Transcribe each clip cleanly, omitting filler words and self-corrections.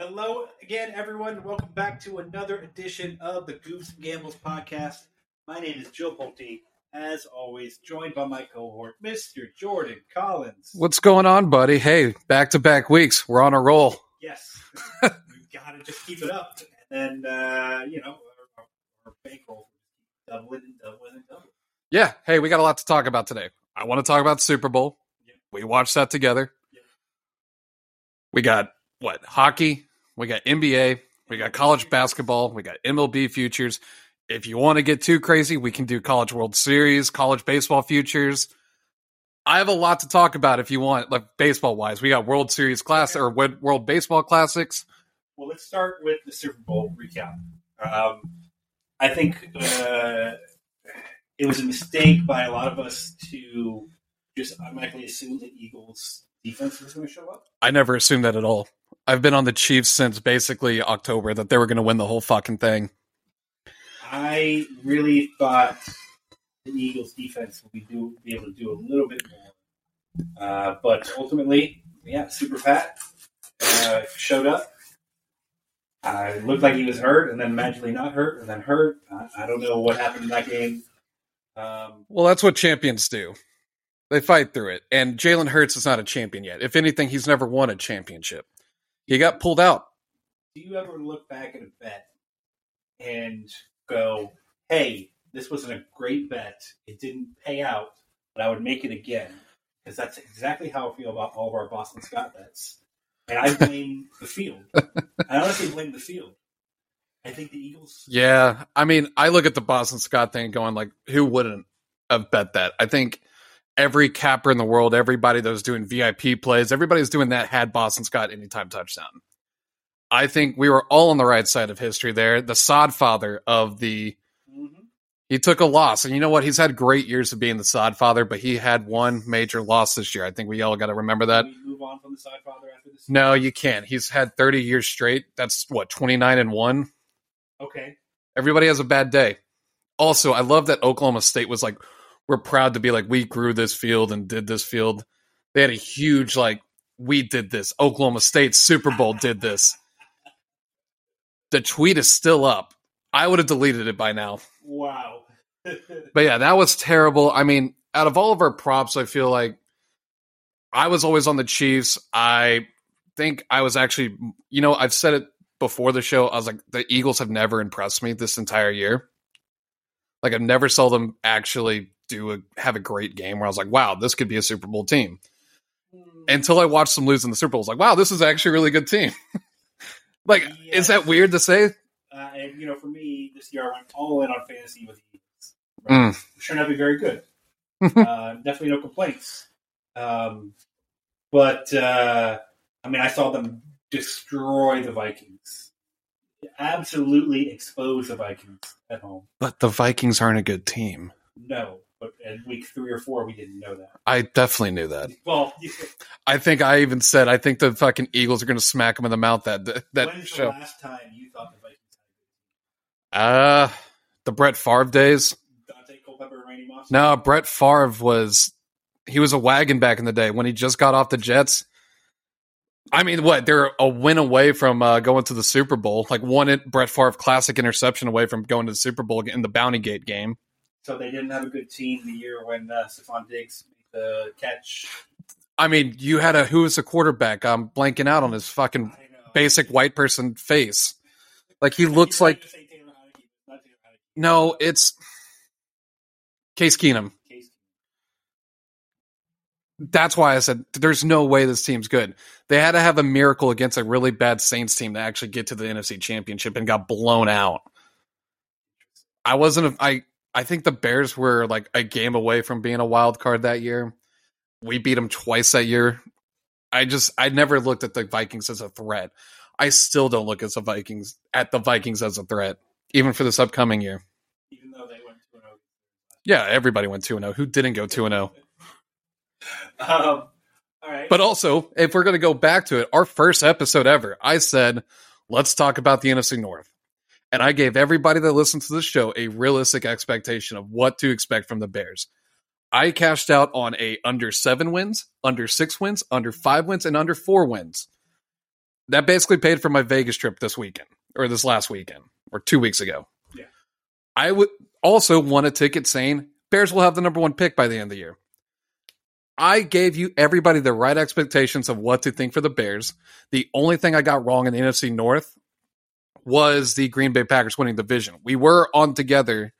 Hello again, everyone. Welcome back to another edition of the Goofs and Gambles podcast. My name is Joe Pulte, as always, joined by my cohort, Mr. Jordan Collins. What's going on, buddy? Hey, back-to-back weeks. We're on a roll. Yes. We've got to just keep it up. And, you know, our bankroll doubling. Yeah. Hey, we got a lot to talk about today. I want to talk about Super Bowl. Yep. We watched that together. Yep. We got... what? Hockey, we got NBA, we got college basketball, we got MLB futures. If you want to get too crazy, we can do College World Series, college baseball futures. I have a lot to talk about if you want, like baseball-wise. We got World Series Classic, or World Baseball Classics. Well, let's start with the Super Bowl recap. I think it was a mistake by a lot of us to just automatically assume the Eagles defense was going to show up. I never assumed that at all. I've been on the Chiefs since basically October that they were going to win the whole fucking thing. I really thought the Eagles defense would be able to do a little bit more. But ultimately, yeah, Super Pat showed up. It looked like he was hurt and then magically not hurt and then hurt. I don't know what happened in that game. Well, that's what champions do. They fight through it. And Jalen Hurts is not a champion yet. If anything, he's never won a championship. He got pulled out. Do you ever look back at a bet and go, hey, this wasn't a great bet. It didn't pay out, but I would make it again? Because that's exactly how I feel about all of our Boston Scott bets. And I blame the field. I honestly blame the field. I think the Eagles... yeah, I mean, I look at the Boston Scott thing going, like, who wouldn't have bet that? I think... every capper in the world, everybody that was doing VIP plays, everybody's doing that had Boston Scott anytime touchdown. I think we were all on the right side of history there. The sod father of the... mm-hmm. He took a loss. And you know what? He's had great years of being the sod father, but he had one major loss this year. I think we all got to remember that. Can we move on from the sod father after this? No, you can't. He's had 30 years straight. That's, what, 29-1? Okay. Everybody has a bad day. Also, I love that Oklahoma State was like... we're proud to be like, we grew this field and did this field. They had a huge, like, we did this. Oklahoma State Super Bowl did this. The tweet is still up. I would have deleted it by now. Wow. But yeah, that was terrible. I mean, out of all of our props, I feel like I was always on the Chiefs. I think I was actually, you know, I've said it before the show. I was like, the Eagles have never impressed me this entire year. Like, I've never saw them actually have a great game where I was like, wow, this could be a Super Bowl team. Until I watched them lose in the Super Bowl, I was like, wow, this is actually a really good team. Like, yes. Is that weird to say? And, you know, for me, this year I went all in on fantasy with the Eagles. Right? Sure not be very good. Definitely no complaints. But I mean, I saw them destroy the Vikings. Absolutely expose the Vikings at home. But the Vikings aren't a good team. No, but in week 3 or 4, we didn't know that. I definitely knew that. Well, I think I even said, I think the fucking Eagles are going to smack them in the mouth that when's show. When's the last time you thought the Vikings had the Brett Favre days. Dante Culpepper and Randy Moss? No, Brett Favre was a wagon back in the day when he just got off the Jets. I mean, what? They're a win away from going to the Super Bowl. Like, one Brett Favre classic interception away from going to the Super Bowl in the Bounty Gate game. So they didn't have a good team the year when Stephon Diggs made the catch. I mean, you had who was the quarterback? I'm blanking out on his fucking basic white person face. Like, he looks like... no, it's... Case Keenum. That's why I said there's no way this team's good. They had to have a miracle against a really bad Saints team to actually get to the NFC Championship and got blown out. I think the Bears were like a game away from being a wild card that year. We beat them twice that year. I never looked at the Vikings as a threat. I still don't look as the Vikings as a threat, even for this upcoming year. Even though they went 2-0. Yeah, everybody went 2-0. Who didn't go 2-0? All right. But also, if we're going to go back to it, our first episode ever, I said, let's talk about the NFC North. And I gave everybody that listened to this show a realistic expectation of what to expect from the Bears. I cashed out on a under 7 wins, under 6 wins, under 5 wins, and under 4 wins. that basically paid for my Vegas trip this weekend, or this last weekend, or 2 weeks ago. Yeah. I would also want a ticket saying Bears will have the number one pick by the end of the year. I gave you everybody the right expectations of what to think for the Bears. The only thing I got wrong in the NFC North was the Green Bay Packers winning the division. We were on together.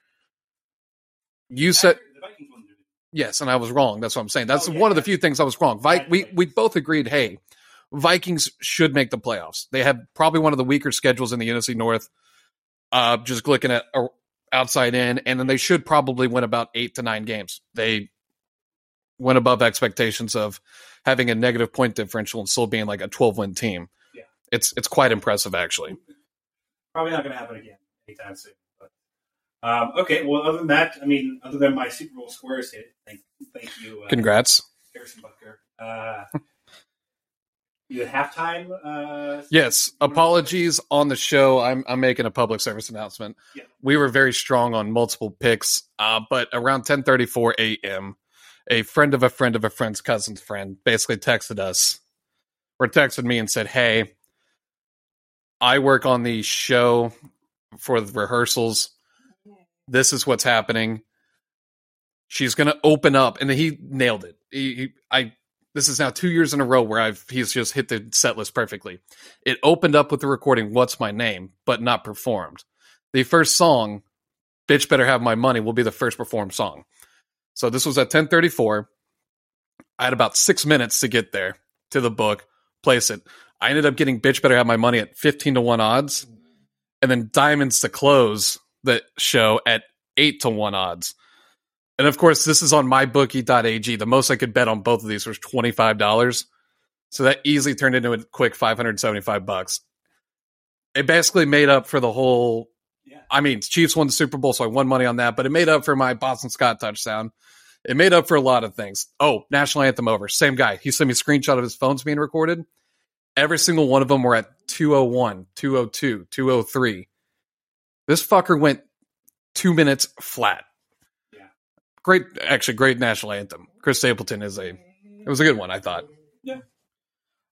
You said the Vikings won the division. Yes, and I was wrong. That's what I'm saying. That's one of the few things I was wrong. We both agreed, hey, Vikings should make the playoffs. They have probably one of the weaker schedules in the NFC North, just looking at outside in, and then they should probably win about 8 to 9 games. They went above expectations of having a negative point differential and still being like a 12-win team. Yeah. It's quite impressive, actually. Probably not going to happen again anytime soon. But, okay, well, other than that, I mean, other than my Super Bowl squares hit, thank you. Congrats. Harrison Butker. You halftime? Yes. Apologies on the show. I'm making a public service announcement. Yeah. We were very strong on multiple picks, but around 10:34 a.m., a friend of a friend of a friend's cousin's friend basically texted us or texted me and said, hey, I work on the show for the rehearsals. This is what's happening. She's going to open up. And he nailed it. This is now 2 years in a row where he's just hit the set list perfectly. It opened up with the recording, What's My Name, but not performed. The first song, Bitch Better Have My Money, will be the first performed song. So this was at 10:34. I had about 6 minutes to get there to the book, place it. I ended up getting Bitch Better Have My Money at 15-1 odds, and then Diamonds to close the show at 8-1 odds. And of course, this is on mybookie.ag. The most I could bet on both of these was $25. So that easily turned into a quick $575. It basically made up for the whole. Yeah. I mean, Chiefs won the Super Bowl, so I won money on that, but it made up for my Boston Scott touchdown. It made up for a lot of things. Oh, National Anthem over. Same guy. He sent me a screenshot of his phones being recorded. Every single one of them were at 2:01, 2:02, 2:03. This fucker went 2 minutes flat. Yeah. Great National Anthem. Chris Stapleton it was a good one, I thought. Yeah.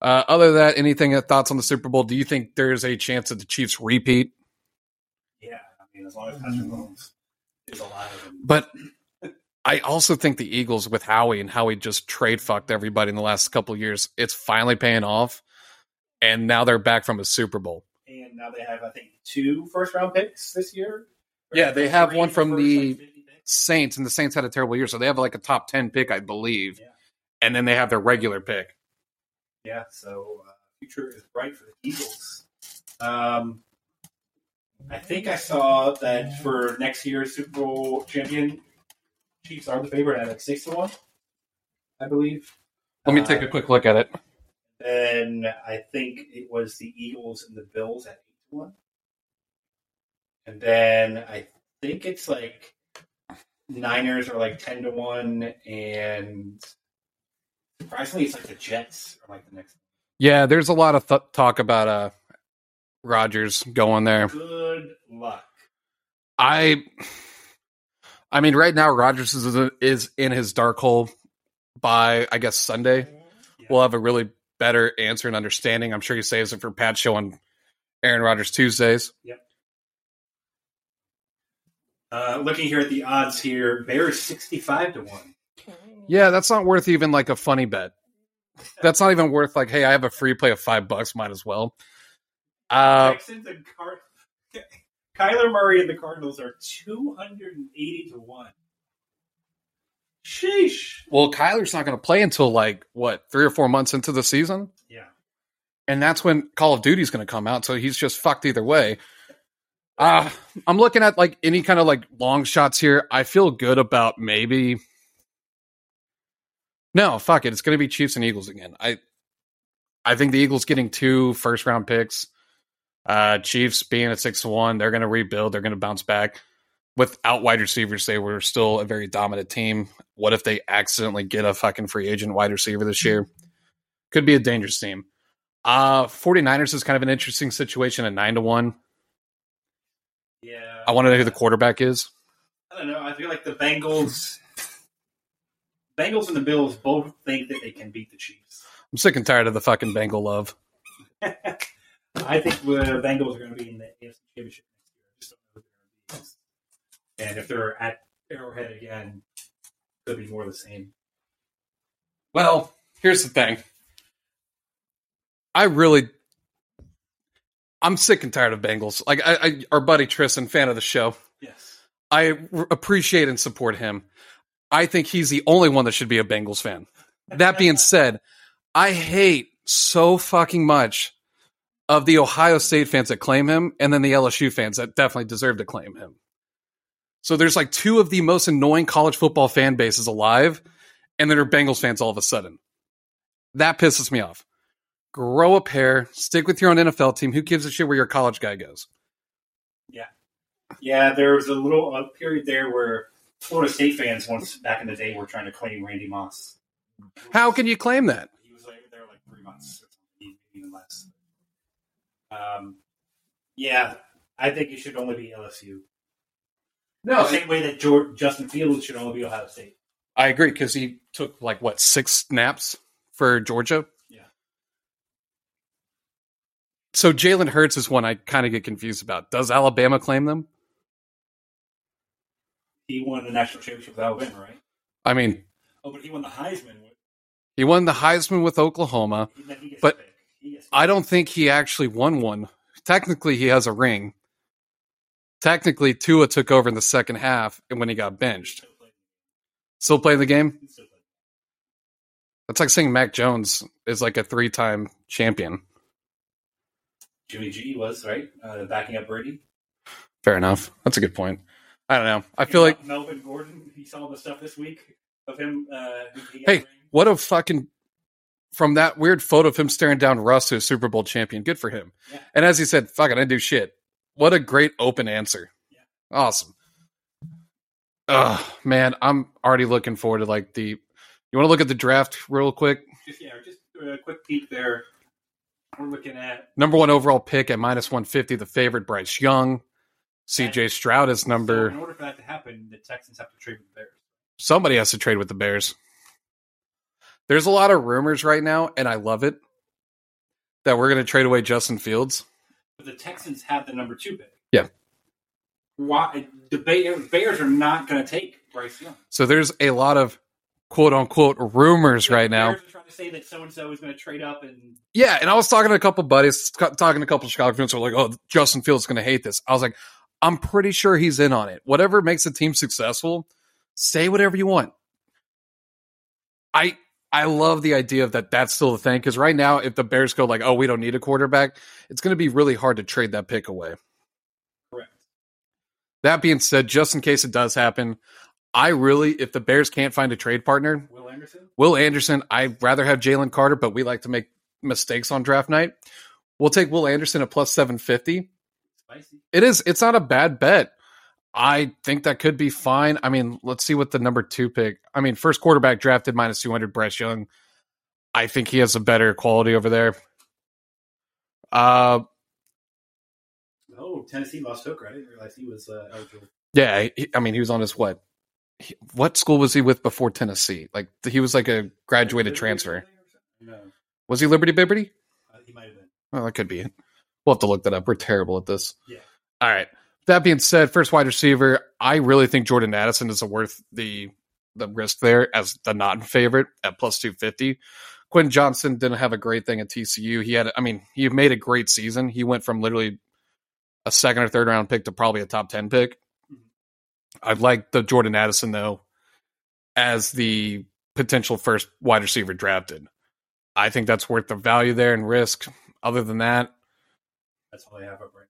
Other than that, thoughts on the Super Bowl? Do you think there's a chance that the Chiefs repeat? Yeah, I mean, as long as Patrick Mahomes is alive. But I also think the Eagles with Howie and Howie just trade fucked everybody in the last couple of years. It's finally paying off, and now they're back from a Super Bowl. And now they have, I think, 2 first-round picks this year. Yeah, they have one from the Saints, and the Saints had a terrible year, so they have like a top 10 pick, I believe, yeah. And then they have their regular pick. Yeah, so future is bright for the Eagles. I think I saw that for next year's Super Bowl champion, Chiefs are the favorite at like 6-1, I believe. Let me take a quick look at it. And I think it was the Eagles and the Bills at 8-1. And then I think it's like Niners are like 10-1, and surprisingly, it's like the Jets are like the next. Yeah, there's a lot of talk about Rodgers going there. Good luck. I mean, right now Rodgers is in his dark hole. By I guess Sunday, yeah. We'll have a really better answer and understanding. I'm sure he saves it for Pat's show on Aaron Rodgers Tuesdays. Yep. Looking here at the odds here, Bears 65-1. Yeah, that's not worth even like a funny bet. That's not even worth like, hey, I have a free play of $5, might as well. Texans and Kyler Murray and the Cardinals are 280-1. Sheesh. Well, Kyler's not going to play until like, 3 or 4 months into the season? Yeah. And that's when Call of Duty's going to come out, so he's just fucked either way. I'm looking at like any kind of like long shots here. I feel good about maybe. No, fuck it. It's going to be Chiefs and Eagles again. I think the Eagles getting 2 first-round picks. Chiefs being at 6-1, they're going to rebuild. They're going to bounce back. Without wide receivers, they were still a very dominant team. What if they accidentally get a fucking free agent wide receiver this year? Could be a dangerous team. 49ers is kind of an interesting situation at 9-1. Yeah. I want to know who the quarterback is. I don't know. I feel like the Bengals and the Bills both think that they can beat the Chiefs. I'm sick and tired of the fucking Bengal love. I think the Bengals are going to be in the AFC Championship next year. And if they're at Arrowhead again, it could be more of the same. Well, here's the thing. I'm sick and tired of Bengals. Like our buddy Tristan, fan of the show. Yes. I appreciate and support him. I think he's the only one that should be a Bengals fan. That being said, I hate so fucking much of the Ohio State fans that claim him and then the LSU fans that definitely deserve to claim him. So there's like two of the most annoying college football fan bases alive, and then are Bengals fans all of a sudden. That pisses me off. Grow a pair, stick with your own NFL team. Who gives a shit where your college guy goes? Yeah. Yeah, there was a little period there where Florida State fans once back in the day were trying to claim Randy Moss. How can you claim that? He was like, there like 3 months, even less. Yeah, I think it should only be LSU. No, the same way that Justin Fields should only be Ohio State. I agree, because he took, 6 snaps for Georgia? Yeah. So Jalen Hurts is one I kind of get confused about. Does Alabama claim them? He won the national championship with Alabama, right? I mean... Oh, but he won the Heisman. He won the Heisman with Oklahoma, but I don't think he actually won one. Technically, he has a ring. Technically, Tua took over in the second half, and when he got benched. Still playing the game? That's like saying Mac Jones is like a 3-time champion. Jimmy G was, right? Backing up Brady? Fair enough. That's a good point. I don't know. I feel like... Melvin Gordon, he saw the stuff this week of him. Hey, what a fucking... From that weird photo of him staring down Russ, who's Super Bowl champion. Good for him. Yeah. And as he said, fuck it, I do shit. What a great open answer. Yeah. Awesome. Oh, man, I'm already looking forward to you want to look at the draft real quick? Just a quick peek there. We're looking at number 1 overall pick at -150, the favorite Bryce Young. CJ Stroud is number. So in order for that to happen, the Texans have to trade with the Bears. Somebody has to trade with the Bears. There's a lot of rumors right now, and I love it, that we're going to trade away Justin Fields. But the Texans have the number 2 pick. Yeah. Why the Bears are not going to take Bryce Young. So there's a lot of quote-unquote rumors right now. Bears are trying to say that so-and-so is going to trade up. And yeah, and I was talking to a couple buddies, talking to a couple of Chicago fans who were like, oh, Justin Fields is going to hate this. I was like, I'm pretty sure he's in on it. Whatever makes a team successful, say whatever you want. I love the idea of that's still the thing, because right now, if the Bears go like, oh, we don't need a quarterback, it's going to be really hard to trade that pick away. That being said, just in case it does happen, if the Bears can't find a trade partner, Will Anderson, I'd rather have Jalen Carter, but we like to make mistakes on draft night. We'll take Will Anderson at +750. Spicy. It's not a bad bet. I think that could be fine. I mean, let's see what the number 2 pick. I mean, first quarterback drafted -200, Bryce Young. I think he has a better quality over there. Tennessee lost Hooker. I didn't realize he was eligible. Yeah, he was on his what? What school was he with before Tennessee? Like he was like a graduated transfer. No. Was he Liberty Bibberty? He might have been. Well, that could be it. We'll have to look that up. We're terrible at this. Yeah. All right. That being said, first wide receiver, I really think Jordan Addison is worth the risk there as the non-favorite at +250. Quentin Johnson didn't have a great thing at TCU. He made a great season. He went from literally a second or third round pick to probably a top 10 pick. I'd like the Jordan Addison though, as the potential first wide receiver drafted. I think that's worth the value there and risk. Other than that, that's all I have up right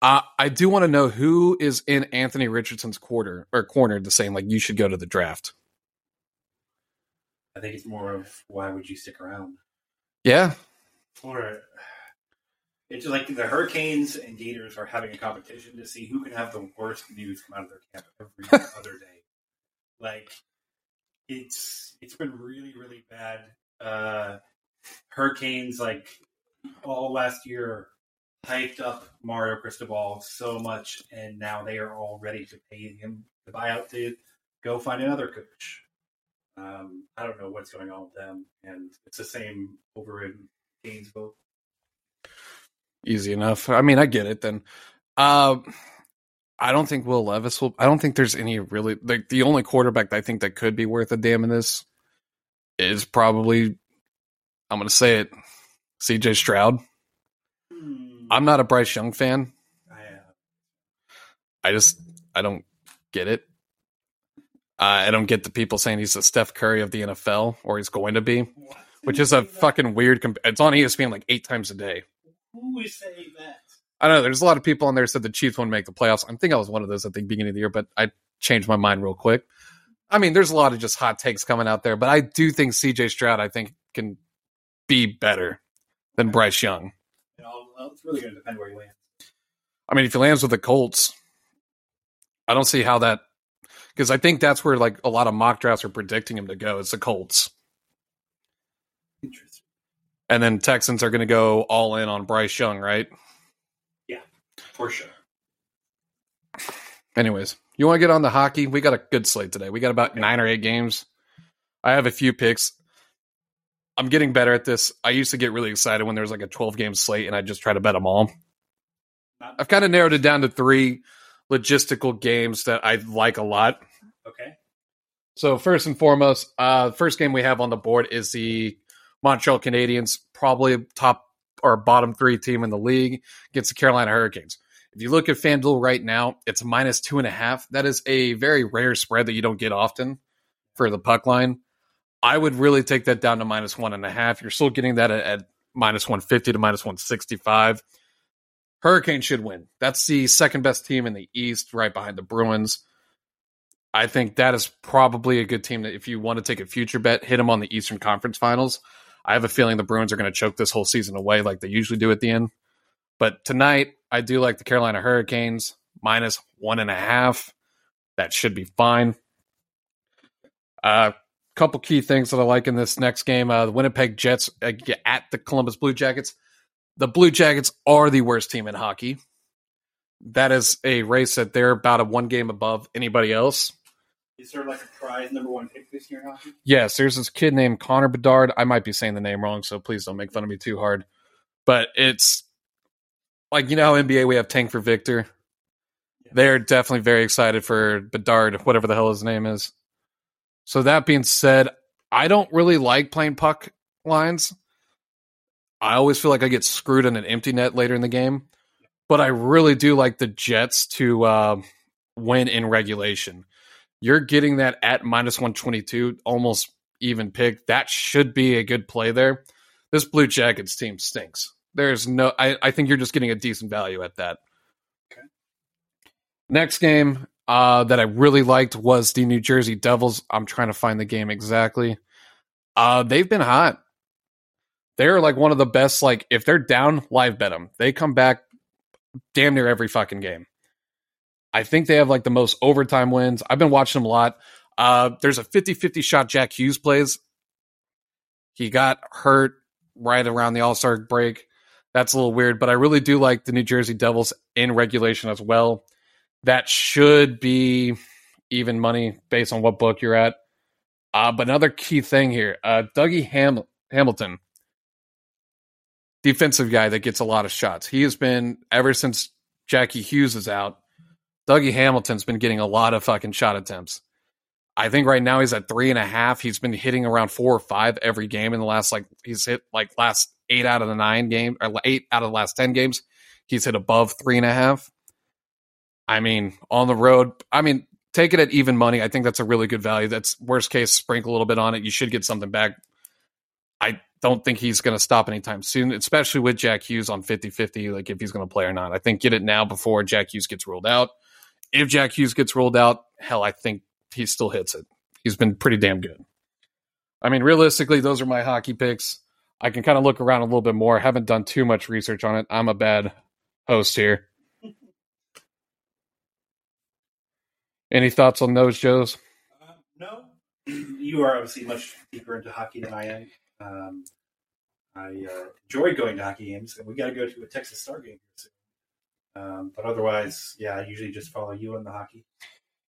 now. I do want to know who is in Anthony Richardson's corner to saying you should go to the draft. I think it's more of why would you stick around? Yeah. Florida. It's like the Hurricanes and Gators are having a competition to see who can have the worst news come out of their camp every other day. It's been really, really bad. Hurricanes, all last year, hyped up Mario Cristobal so much, and now they are all ready to pay him the buyout to go find another coach. I don't know what's going on with them, and it's the same over in Gainesville. easy enough. I mean, I get it then. I don't think Will Levis will. I don't think there's any really, like, the only quarterback that I think that could be worth a damn in this is probably, I'm going to say it, CJ Stroud. I'm not a Bryce Young fan. I don't get it. I don't get the people saying he's the Steph Curry of the NFL, or he's going to be, which is a fucking weird. It's on ESPN like 8 times a day. Who is saying that? I know there's a lot of people on there said the Chiefs wouldn't make the playoffs. I think I was one of those at the beginning of the year, but I changed my mind real quick. I mean, there's a lot of just hot takes coming out there, but I do think CJ Stroud, I think, can be better than Bryce Young. You know, it's really going to depend where he lands. I mean, if he lands with the Colts, I don't see how that, because I think that's where like a lot of mock drafts are predicting him to go. It's the Colts. Interesting. And then Texans are going to go all in on Bryce Young, right? Yeah, for sure. Anyways, you want to get on the hockey? We got a good slate today. We got about 9 or 8 games. I have a few picks. I'm getting better at this. I used to get really excited when there was like a 12-game slate, and I just try to bet them all. I've kind of narrowed it down to 3 logistical games that I like a lot. Okay. So first and foremost, first game we have on the board is the Montreal Canadiens, probably top or bottom 3 team in the league, against the Carolina Hurricanes. If you look at FanDuel right now, it's -2.5. That is a very rare spread that you don't get often for the puck line. I would really take that down to -1.5. You're still getting that at -150 to -165. Hurricanes should win. That's the second best team in the East, right behind the Bruins. I think that is probably a good team that if you want to take a future bet, hit them on the Eastern Conference Finals. I have a feeling the Bruins are going to choke this whole season away like they usually do at the end. But tonight, I do like the Carolina Hurricanes, -1.5. That should be fine. Couple key things that I like in this next game. The Winnipeg Jets at the Columbus Blue Jackets. The Blue Jackets are the worst team in hockey. That is a race that they're about a 1 game above anybody else. Is there like a prize #1 pick this year in hockey? Yes, there's this kid named Connor Bedard. I might be saying the name wrong, so please don't make fun of me too hard. But it's like, you know how NBA we have Tank for Victor? Yeah. They're definitely very excited for Bedard, whatever the hell his name is. So that being said, I don't really like playing puck lines. I always feel like I get screwed in an empty net later in the game. But I really do like the Jets to win in regulation. You're getting that at -122, almost even pick. That should be a good play there. This Blue Jackets team stinks. There's no. I think you're just getting a decent value at that. Okay. Next game. That I really liked was the New Jersey Devils. I'm trying to find the game exactly. They've been hot. They're like one of the best. Like if they're down, live bet them. They come back damn near every fucking game. I think they have like the most overtime wins. I've been watching them a lot. There's a 50-50 shot Jack Hughes plays. He got hurt right around the All-Star break. That's a little weird, but I really do like the New Jersey Devils in regulation as well. That should be even money based on what book you're at. But another key thing here, Dougie Hamilton, defensive guy that gets a lot of shots. He has been, ever since Jackie Hughes is out, Dougie Hamilton's been getting a lot of fucking shot attempts. I think right now he's at 3.5. He's been hitting around 4 or 5 every game in the last, like, he's hit like last 8 out of the 9 games, or 8 out of the last 10 games. He's hit above 3.5. I mean, on the road, I mean, take it at even money. I think that's a really good value. That's worst case, sprinkle a little bit on it. You should get something back. I don't think he's going to stop anytime soon, especially with Jack Hughes on 50-50, like if he's going to play or not. I think get it now before Jack Hughes gets ruled out. If Jack Hughes gets ruled out, hell, I think he still hits it. He's been pretty damn good. I mean, realistically, those are my hockey picks. I can kind of look around a little bit more. I haven't done too much research on it. I'm a bad host here. Any thoughts on those, Joes? No. You are obviously much deeper into hockey than I am. I enjoy going to hockey games, and we got to go to a Texas Star game soon. But otherwise, yeah, I usually just follow you on the hockey.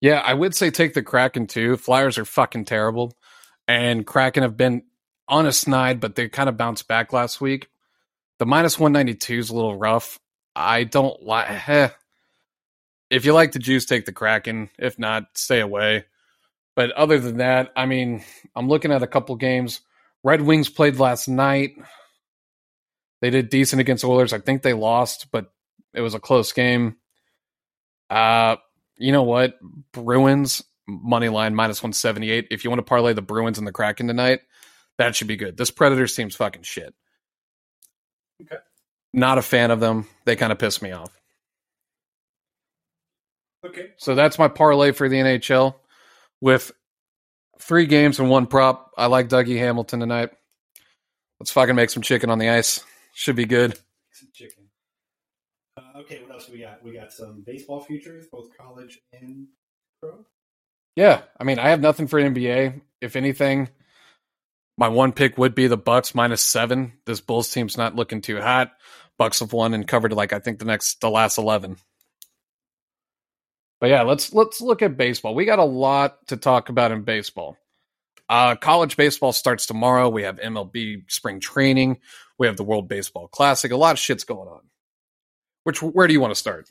Yeah, I would say take the Kraken, too. Flyers are fucking terrible, and Kraken have been on a snide, but they kind of bounced back last week. The minus 192 is a little rough. I don't like. If you like the juice, take the Kraken. If not, stay away. But other than that, I mean, I'm looking at a couple games. Red Wings played last night. They did decent against Oilers. I think they lost, but it was a close game. You know what? Bruins, money line, minus 178. If you want to parlay the Bruins and the Kraken tonight, that should be good. This Predators team's fucking shit. Okay. Not a fan of them. They kind of piss me off. Okay. So that's my parlay for the NHL with 3 games and 1 prop. I like Dougie Hamilton tonight. Let's fucking make some chicken on the ice. Should be good. Some chicken. Okay, what else we got? We got some baseball futures, both college and pro. Yeah, I mean, I have nothing for NBA. If anything, my one pick would be the Bucks minus 7. This Bulls team's not looking too hot. Bucks have won and covered like I think the last 11. But yeah, let's look at baseball. We got a lot to talk about in baseball. College baseball starts tomorrow. We have MLB spring training. We have the World Baseball Classic. A lot of shit's going on. Where do you want to start?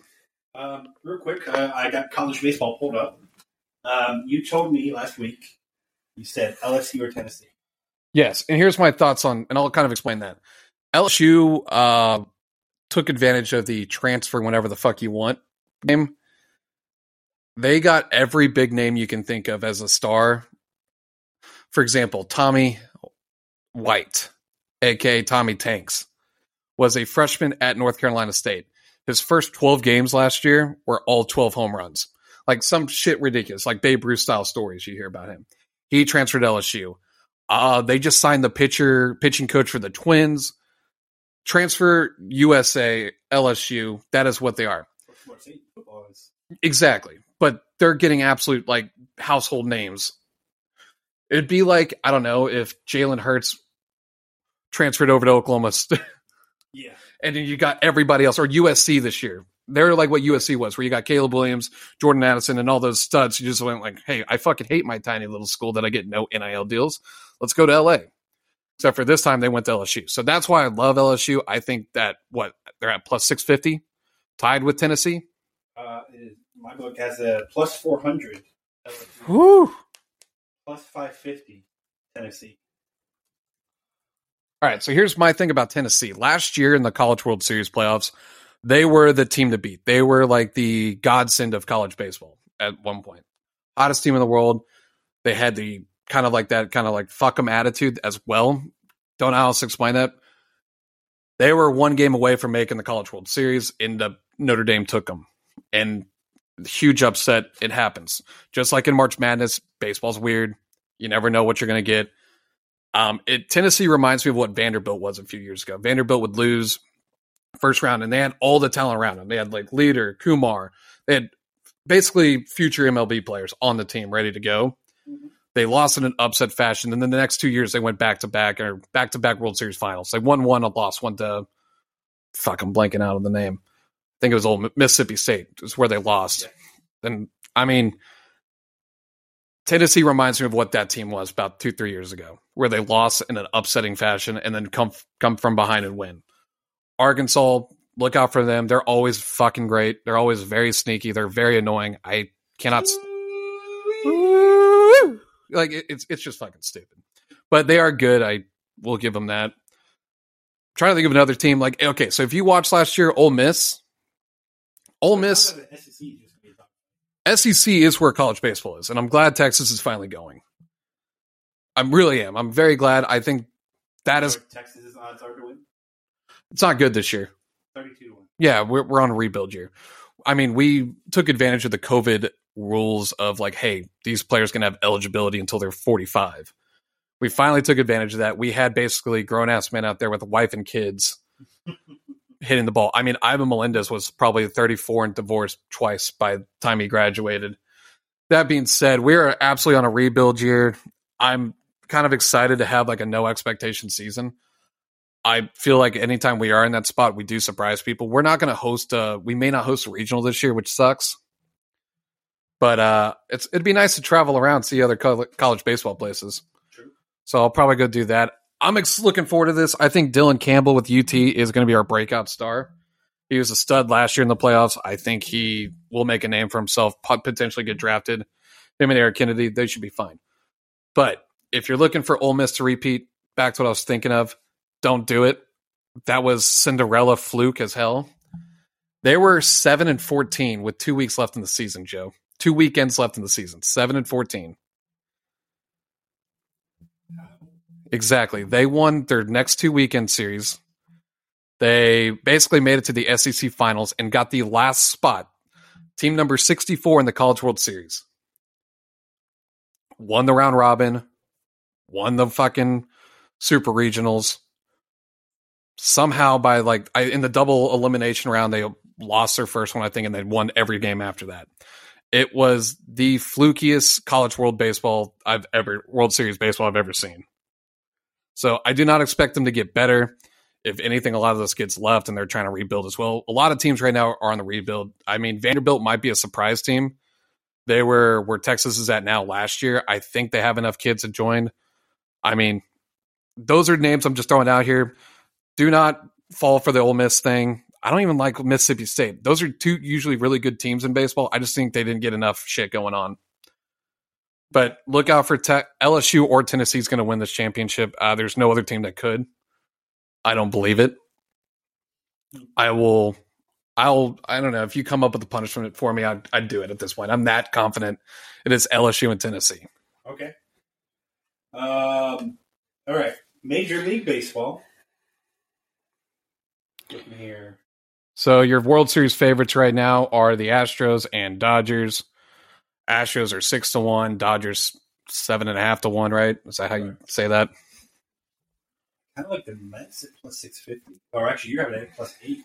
Real quick, I got college baseball pulled up. You told me last week, you said LSU or Tennessee. Yes, and here's my thoughts on, and I'll kind of explain that. LSU took advantage of the transfer whenever the fuck you want game. They got every big name you can think of as a star. For example, Tommy White, a.k.a. Tommy Tanks, was a freshman at North Carolina State. His first 12 games last year were all 12 home runs. Like some shit ridiculous, like Babe Ruth-style stories you hear about him. He transferred to LSU. They just signed the pitching coach for the Twins. Transfer USA, LSU, that is what they are. Exactly. But they're getting absolute like household names. It'd be like, I don't know, if Jalen Hurts transferred over to Oklahoma State. Yeah. And then you got everybody else, or USC this year. They're like what USC was, where you got Caleb Williams, Jordan Addison, and all those studs. You just went like, hey, I fucking hate my tiny little school that I get no NIL deals. Let's go to L.A. Except for this time they went to LSU. So that's why I love LSU. I think that, they're at plus 650, tied with Tennessee. My book has a plus 400. Woo! Plus 550, Tennessee. All right, so here's my thing about Tennessee. Last year in the College World Series playoffs, they were the team to beat. They were like the godsend of college baseball at one point. Hottest team in the world. They had the kind of like fuck them attitude as well. Don't know how else to explain that. They were 1 game away from making the College World Series, and Notre Dame took them. And huge upset. It happens. Just like in March Madness, baseball's weird. You never know what you're going to get. Tennessee reminds me of what Vanderbilt was a few years ago. Vanderbilt would lose first round, and they had all the talent around them. They had like Leader, Kumar. They had basically future MLB players on the team ready to go. Mm-hmm. They lost in an upset fashion, and then the next 2 years they went back-to-back World Series finals. They won one and lost one to – fuck, I'm blanking out on the name. I think it was old Mississippi State is where they lost. Yeah. And, I mean, Tennessee reminds me of what that team was about 2-3 years ago, where they lost in an upsetting fashion and then come from behind and win. Arkansas, look out for them. They're always fucking great. They're always very sneaky. They're very annoying. I cannot... Like, it's just fucking stupid. But they are good. I will give them that. I'm trying to think of another team. Like, okay, so if you watched last year, Ole Miss... SEC is where college baseball is, and I'm glad Texas is finally going. I really am. I'm very glad. I think that is... Texas' odds are to win? It's not good this year. 32-1. Yeah, we're on a rebuild year. I mean, we took advantage of the COVID rules of like, hey, these players can have eligibility until they're 45. We finally took advantage of that. We had basically grown-ass men out there with a wife and kids hitting the ball. I mean, Ivan Melendez was probably 34 and divorced twice by the time he graduated. That being said, we are absolutely on a rebuild year. I'm kind of excited to have like a no-expectation season. I feel like anytime we are in that spot, we do surprise people. We're not going to host we may not host a regional this year, which sucks. But it'd be nice to travel around, see other college baseball places. True. So I'll probably go do that. I'm looking forward to this. I think Dylan Campbell with UT is going to be our breakout star. He was a stud last year in the playoffs. I think he will make a name for himself, potentially get drafted. Him and Eric Kennedy, they should be fine. But if you're looking for Ole Miss to repeat, back to what I was thinking of, don't do it. That was Cinderella fluke as hell. They were 7-14 with 2 weeks left in the season, Joe. 2 weekends left in the season, 7-14. Exactly. They won their next 2 weekend series. They basically made it to the SEC Finals and got the last spot, team number 64 in the College World Series. Won the round robin, won the fucking Super Regionals. Somehow by in the double elimination round, they lost their first one, I think, and they won every game after that. It was the flukiest College World Series baseball I've ever seen. So I do not expect them to get better. If anything, a lot of those kids left and they're trying to rebuild as well. A lot of teams right now are on the rebuild. I mean, Vanderbilt might be a surprise team. They were where Texas is at now last year. I think they have enough kids to join. I mean, those are names I'm just throwing out here. Do not fall for the Ole Miss thing. I don't even like Mississippi State. Those are two usually really good teams in baseball. I just think they didn't get enough shit going on. But look out for LSU or Tennessee is going to win this championship. There's no other team that could. I don't believe it. I don't know. If you come up with a punishment for me, I'd do it at this point. I'm that confident it is LSU and Tennessee. Okay. All right. Major League Baseball. Looking here. So your World Series favorites right now are the Astros and Dodgers. Astros are 6-1, Dodgers 7.5-1, right? Is that how you say that? Kind of like the Mets at plus 650. Or actually, you have it at plus 8.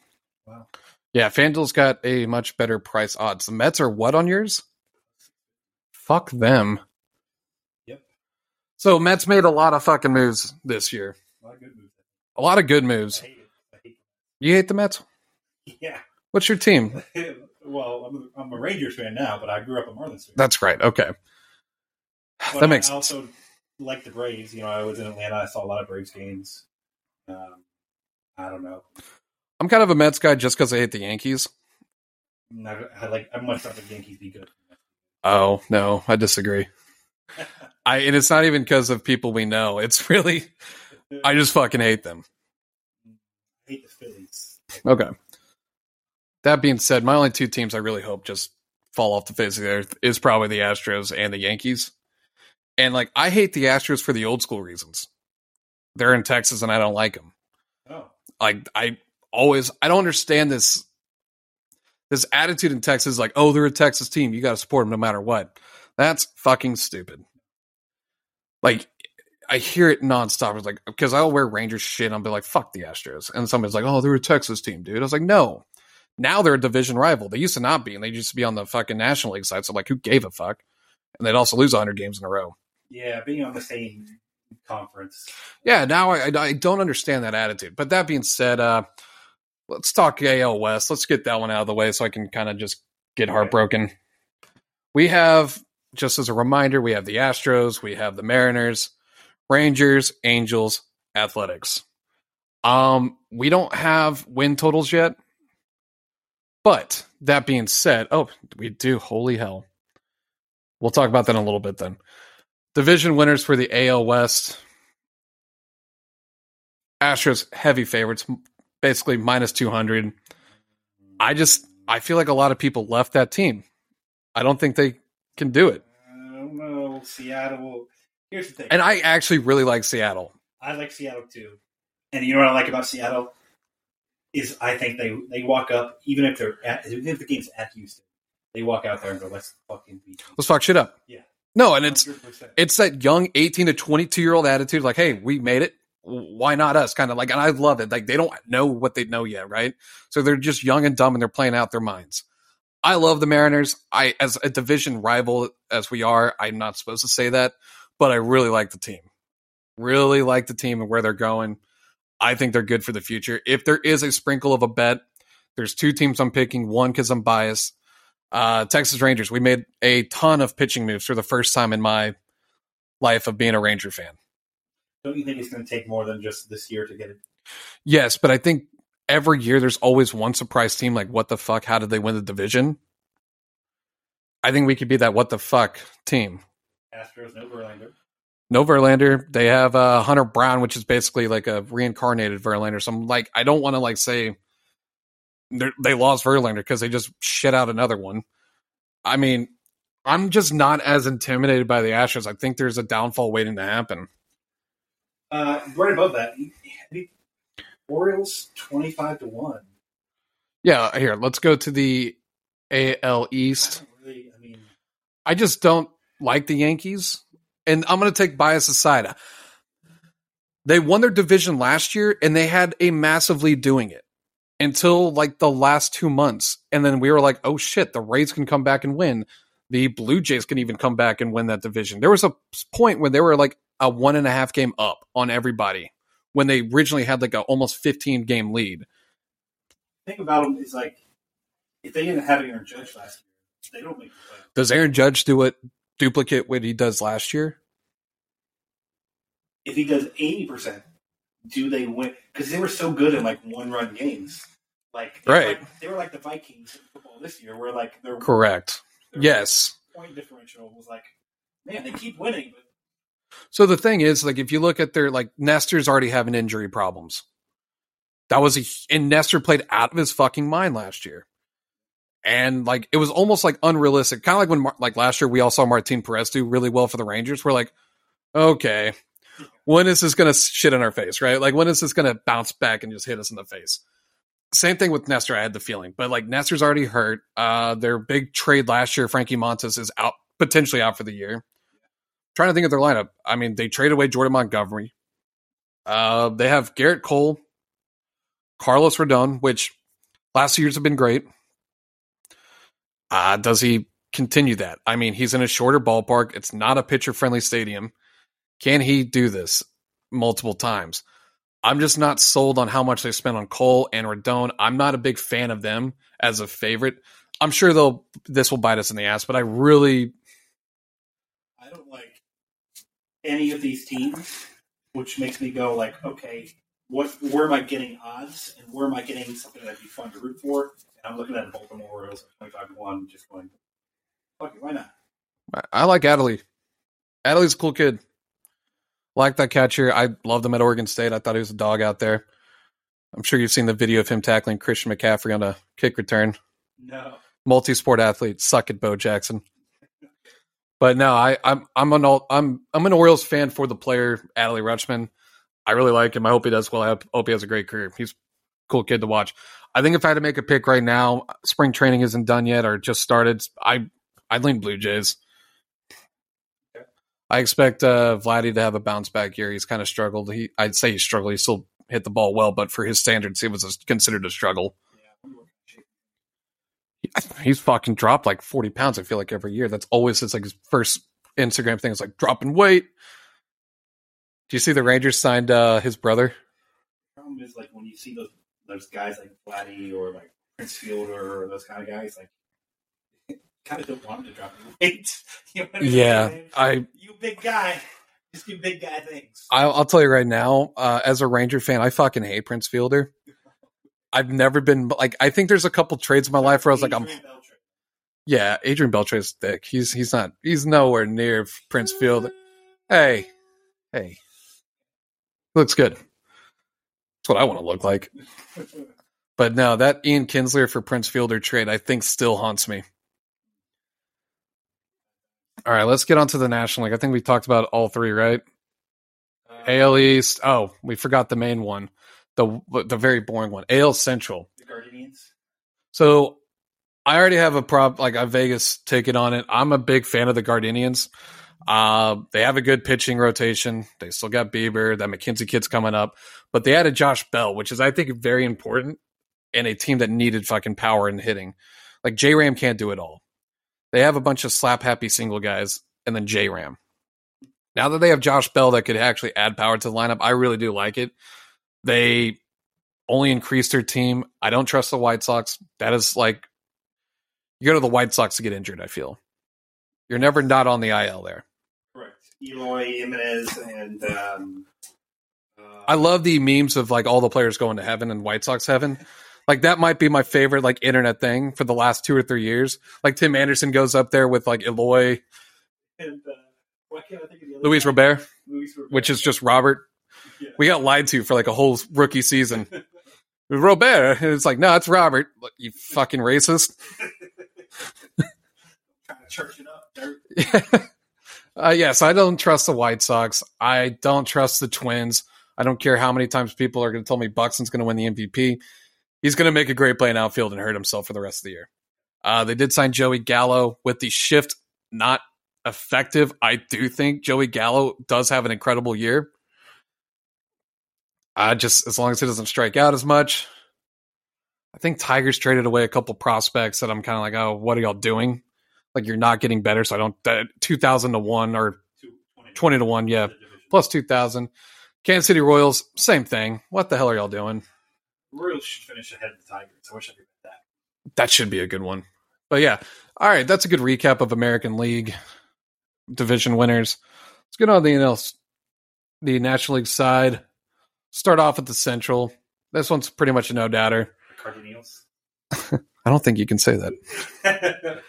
Wow. Yeah, FanDuel's got a much better price odds. The Mets are what on yours? Fuck them. Yep. So Mets made a lot of fucking moves this year. A lot of good moves. A lot of good moves. I hate it. You hate the Mets? Yeah. What's your team? Well, I'm a Rangers fan now, but I grew up a Marlins fan. That's right. Okay. But that makes sense. I also like the Braves. You know, I was in Atlanta. I saw a lot of Braves games. I don't know. I'm kind of a Mets guy just because I hate the Yankees. I much rather the Yankees be good. Oh, no. I disagree. And it's not even because of people we know. It's really, I just fucking hate them. I hate the Phillies. Okay. That being said, my only two teams I really hope just fall off the face of the earth is probably the Astros and the Yankees. And, I hate the Astros for the old school reasons. They're in Texas, and I don't like them. Oh. I don't understand this attitude in Texas, oh, they're a Texas team. You got to support them no matter what. That's fucking stupid. I hear it nonstop. It's because I'll wear Rangers shit, and I'll be like, fuck the Astros. And somebody's like, oh, they're a Texas team, dude. I was like, no. Now they're a division rival. They used to not be, and they used to be on the fucking National League side. So, who gave a fuck? And they'd also lose 100 games in a row. Yeah, being on the same conference. Yeah, now I don't understand that attitude. But that being said, let's talk AL West. Let's get that one out of the way so I can kind of just get heartbroken. We have, just as a reminder, we have the Astros, we have the Mariners, Rangers, Angels, Athletics. We don't have win totals yet. But that being said, oh, we do. Holy hell. We'll talk about that in a little bit then. Division winners for the AL West. Astros, heavy favorites, basically minus 200. I feel like a lot of people left that team. I don't think they can do it. I don't know. Seattle. Here's the thing. And I actually really like Seattle. I like Seattle too. And you know what I like about Seattle? Is I think they walk up, even if the game's at Houston, they walk out there and go, let's fucking beat them. Let's fuck shit up. Yeah. No, and 100%. It's that young 18 to 22-year-old attitude, hey, we made it. Why not us? Kind of and I love it. They don't know what they know yet, right? So they're just young and dumb, and they're playing out their minds. I love the Mariners. As a division rival as we are, I'm not supposed to say that, but I really like the team. Really like the team and where they're going. I think they're good for the future. If there is a sprinkle of a bet, there's two teams I'm picking. One, because I'm biased. Texas Rangers. We made a ton of pitching moves for the first time in my life of being a Ranger fan. Don't you think it's going to take more than just this year to get it? Yes, but I think every year there's always one surprise team like, what the fuck, how did they win the division? I think we could be that what the fuck team. Astros, no Verlander. No Verlander. They have Hunter Brown, which is basically like a reincarnated Verlander. So I'm like, I don't want to like say they lost Verlander because they just shit out another one. I mean, I'm just not as intimidated by the Astros. I think there's a downfall waiting to happen. Right above that, the Orioles 25-1. Yeah, here, let's go to the AL East. I just don't like the Yankees. And I'm going to take bias aside. They won their division last year, and they had a massive lead doing it until like the last 2 months. And then we were like, oh shit, the Rays can come back and win. The Blue Jays can even come back and win that division. There was a point where they were like a 1.5 game up on everybody when they originally had like a almost 15 game lead. The thing about them is like, if they didn't have Aaron Judge last year, they don't make the play. Does Aaron Judge duplicate what he does last year? If he does 80%, do they win? Because they were so good in like one-run games. They were like the Vikings in football this year, where like they're correct. Yes. Point differential was like, man, they keep winning. But... So the thing is, like, if you look at their, like, Nestor's already having injury problems. And Nestor played out of his fucking mind last year. And, like, it was almost, like, unrealistic. Kind of like when, last year we all saw Martin Perez do really well for the Rangers. We're like, okay, when is this going to shit in our face, right? Like, when is this going to bounce back and just hit us in the face? Same thing with Nestor, I had the feeling. But, like, Nestor's already hurt. Their big trade last year, Frankie Montas, is out, potentially out for the year. I'm trying to think of their lineup. I mean, they trade away Jordan Montgomery. They have Garrett Cole, Carlos Rodon, which last year's have been great. Does he continue that? I mean, he's in a shorter ballpark. It's not a pitcher-friendly stadium. Can he do this multiple times? I'm just not sold on how much they spent on Cole and Rodon. I'm not a big fan of them as a favorite. I'm sure this will bite us in the ass, but I don't like any of these teams, which makes me go like, okay, where am I getting odds and where am I getting something that'd be fun to root for? And I'm looking at Baltimore Orioles at 25-1, just going, fuck it, why not? I like Adley. Adley's a cool kid. Like that catcher. I loved him at Oregon State. I thought he was a dog out there. I'm sure you've seen the video of him tackling Christian McCaffrey on a kick return. No. Multi-sport athlete. Suck it, Bo Jackson. But no, I'm an Orioles fan for the player, Adley Rutschman. I really like him. I hope he does well. I hope he has a great career. He's a cool kid to watch. I think if I had to make a pick right now, spring training isn't done yet or just started, I'd lean Blue Jays. I expect Vladdy to have a bounce back year. He's kind of struggled. I'd say he struggled. He still hit the ball well, but for his standards, it was considered a struggle. Yeah. He's fucking dropped like 40 pounds, I feel like, every year. That's always his, like, his first Instagram thing. It's like, dropping weight. Do you see the Rangers signed his brother? The problem is, like, when you see those guys like Vladdy or, like, Prince Fielder or those kind of guys, like, kind of don't want him to drop weight. You know what I mean? Yeah, you big guy, just do big guy things. I'll tell you right now, as a Ranger fan, I fucking hate Prince Fielder. I've never been like. I think there's a couple trades in my life where I was like, Yeah, Adrian Beltre is thick. He's not. He's nowhere near Prince Fielder. Hey, looks good. That's what I want to look like. But no, that Ian Kinsler for Prince Fielder trade, I think, still haunts me. All right, let's get on to the National League. I think we talked about all three, right? AL East. Oh, we forgot the main one, the very boring one. AL Central. The Guardians. So I already have a prop, like a Vegas ticket on it. I'm a big fan of the Guardians. They have a good pitching rotation. They still got Bieber. That McKenzie kid's coming up. But they added Josh Bell, which is, I think, very important in a team that needed fucking power and hitting. Like, J-Ram can't do it all. They have a bunch of slap-happy single guys, and then J-Ram. Now that they have Josh Bell that could actually add power to the lineup, I really do like it. They only increased their team. I don't trust the White Sox. That is like, you go to the White Sox to get injured, I feel. You're never not on the IL there. Correct. Eloy Jimenez and I love the memes of like all the players going to heaven and White Sox heaven. Like that might be my favorite like internet thing for the last 2 or 3 years. Like Tim Anderson goes up there with like Eloy and why can't I think of the other Luis Robert, which is just Robert. Yeah. We got lied to for like a whole rookie season. Robert, and it's like no, it's Robert. Look, you fucking racist. Kind of churching up. Dirt. Yes, I don't trust the White Sox. I don't trust the Twins. I don't care how many times people are going to tell me Buxton's going to win the MVP. He's going to make a great play in outfield and hurt himself for the rest of the year. They did sign Joey Gallo with the shift not effective. I do think Joey Gallo does have an incredible year. Just as long as he doesn't strike out as much. I think Tigers traded away a couple prospects that I'm kind of like, oh, what are y'all doing? Like you're not getting better, so I don't. 2,000 to 1 or 20 to 1, yeah, plus 2,000. Kansas City Royals, same thing. What the hell are y'all doing? Royals should finish ahead of the Tigers. I wish I could bet that. That should be a good one. But yeah, all right, that's a good recap of American League division winners. Let's get on the National League side. Start off at the Central. This one's pretty much a no doubter. Cardinals. I don't think you can say that.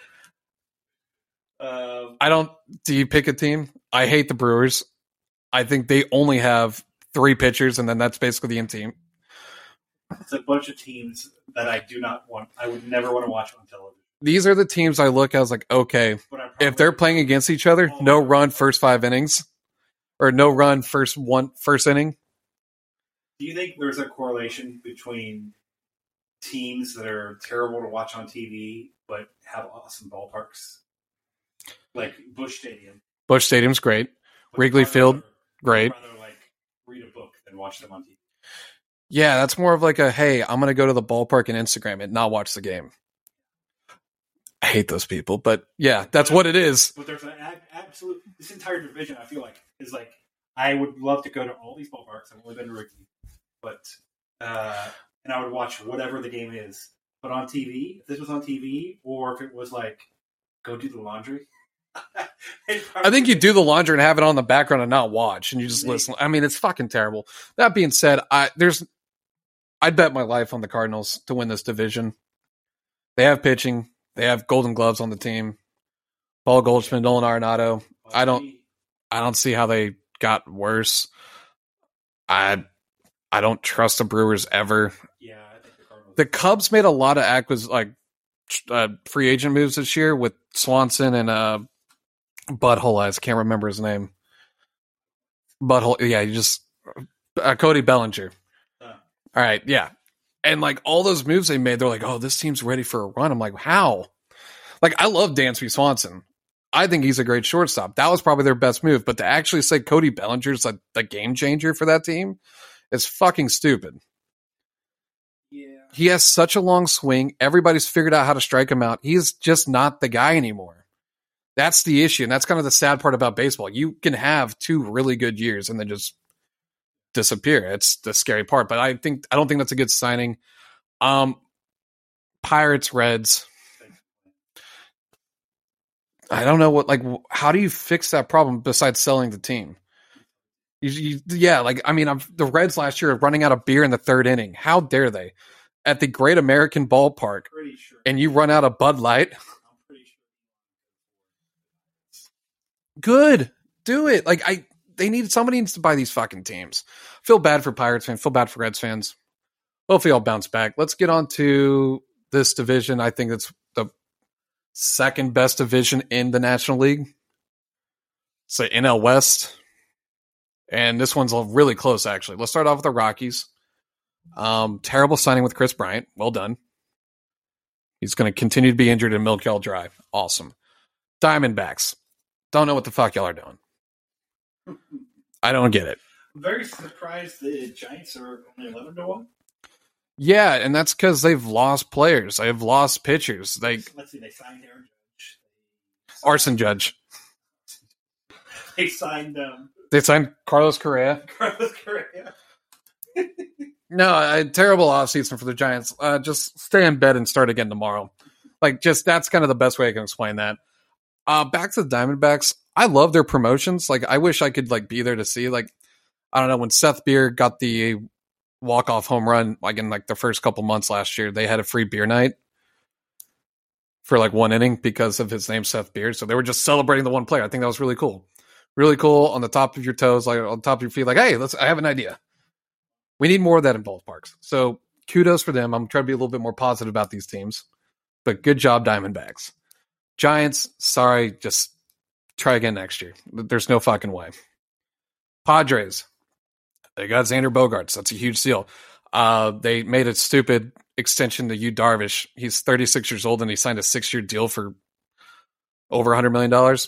I don't. Do you pick a team? I hate the Brewers. I think they only have 3 pitchers, and then that's basically the end team. It's a bunch of teams that I do not want. I would never want to watch on television. These are the teams I look at. I was like, okay, if they're playing against each other, no run first 5 innings, or no run first inning. Do you think there's a correlation between teams that are terrible to watch on TV but have awesome ballparks? Like Busch Stadium. Busch Stadium's great. But Wrigley Field, great. I'd rather like read a book than watch them on TV. Yeah, that's more of like a, hey, I'm going to go to the ballpark and Instagram and not watch the game. I hate those people, but yeah, that's what it is. But there's an absolute, this entire division, I feel like, is like, I would love to go to all these ballparks. I've only been to Wrigley, but, and I would watch whatever the game is. But on TV, if this was on TV, or if it was like, go do the laundry. I think you do the laundry and have it on the background and not watch, and you just listen. I mean, it's fucking terrible. That being said, I'd bet my life on the Cardinals to win this division. They have pitching. They have Golden Gloves on the team. Paul Goldschmidt, Nolan Arenado. I don't see how they got worse. I don't trust the Brewers ever. Yeah, I think the Cubs made a lot of free agent moves this year with Swanson and Butthole Eyes. Can't remember his name. Butthole, yeah, you just Cody Bellinger. All right, yeah, and like all those moves they made, they're like, oh, this team's ready for a run. I'm like, how? Like, I love Dansby Swanson. I think he's a great shortstop. That was probably their best move, but to actually say Cody Bellinger's like the game changer for that team is fucking stupid. Yeah. He has such a long swing. Everybody's figured out how to strike him out. He's just not the guy anymore. That's the issue, and that's kind of the sad part about baseball. You can have 2 really good years and then just disappear. It's the scary part, but I don't think that's a good signing. Pirates, Reds. I don't know what, like, how do you fix that problem besides selling the team? The Reds last year are running out of beer in the 3rd inning. How dare they? At the Great American Ballpark, sure. And you run out of Bud Light. I'm pretty sure. Good. Do it. Like, somebody needs to buy these fucking teams. Feel bad for Pirates fans. Feel bad for Reds fans. Hopefully I'll bounce back. Let's get on to this division. I think it's the 2nd best division in the National League. Say NL West. And this one's really close, actually. Let's start off with the Rockies. Terrible signing with Chris Bryant. Well done. He's going to continue to be injured and milk y'all dry. Awesome. Diamondbacks. Don't know what the fuck y'all are doing. I don't get it. I'm very surprised the Giants are only 11-1. Yeah, and that's because they've lost players. They've lost pitchers. Let's see, they signed Aaron Judge. Arson Judge. They signed They signed Carlos Correa. No, a terrible offseason for the Giants. Just stay in bed and start again tomorrow. Like, just that's kind of the best way I can explain that. Back to the Diamondbacks. I love their promotions. Like, I wish I could like be there to see. Like, I don't know, when Seth Beer got the walk-off home run, like in like the first couple months last year, they had a free beer night for like one inning because of his name, Seth Beer. So they were just celebrating the one player. I think that was really cool. Really cool on the top of your toes, like on top of your feet. Like, hey, I have an idea. We need more of that in ballparks. So kudos for them. I'm trying to be a little bit more positive about these teams, but good job, Diamondbacks. Giants, sorry, just try again next year. There's no fucking way. Padres, they got Xander Bogaerts. That's a huge deal. They made a stupid extension to Yu Darvish. He's 36 years old, and he signed a 6-year deal for over $100 million.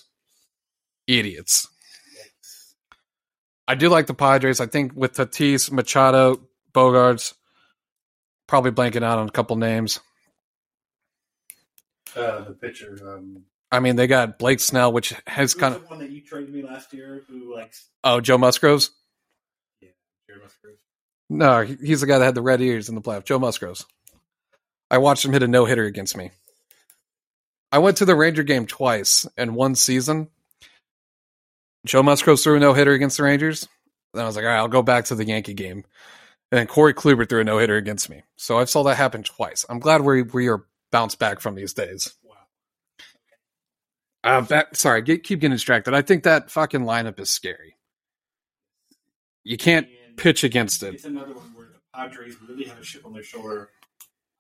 Idiots. I do like the Padres. I think with Tatis, Machado, Bogaerts, probably blanking out on a couple names. The pitcher. I mean, they got Blake Snell, which has kind of... the one that you traded me last year who likes... Oh, Joe Musgroves? Yeah, Joe Musgroves. No, he's the guy that had the red ears in the playoff. Joe Musgroves. I watched him hit a no-hitter against me. I went to the Ranger game twice in one season. Joe Musgroves threw a no-hitter against the Rangers. Then I was like, all right, I'll go back to the Yankee game. And then Corey Kluber threw a no-hitter against me. So I saw that happen twice. I'm glad we are bounced back from these days. Wow. Sorry, keep getting distracted. I think that fucking lineup is scary. You can't pitch against it. It's another one where the Padres really have a chip on their shoulder.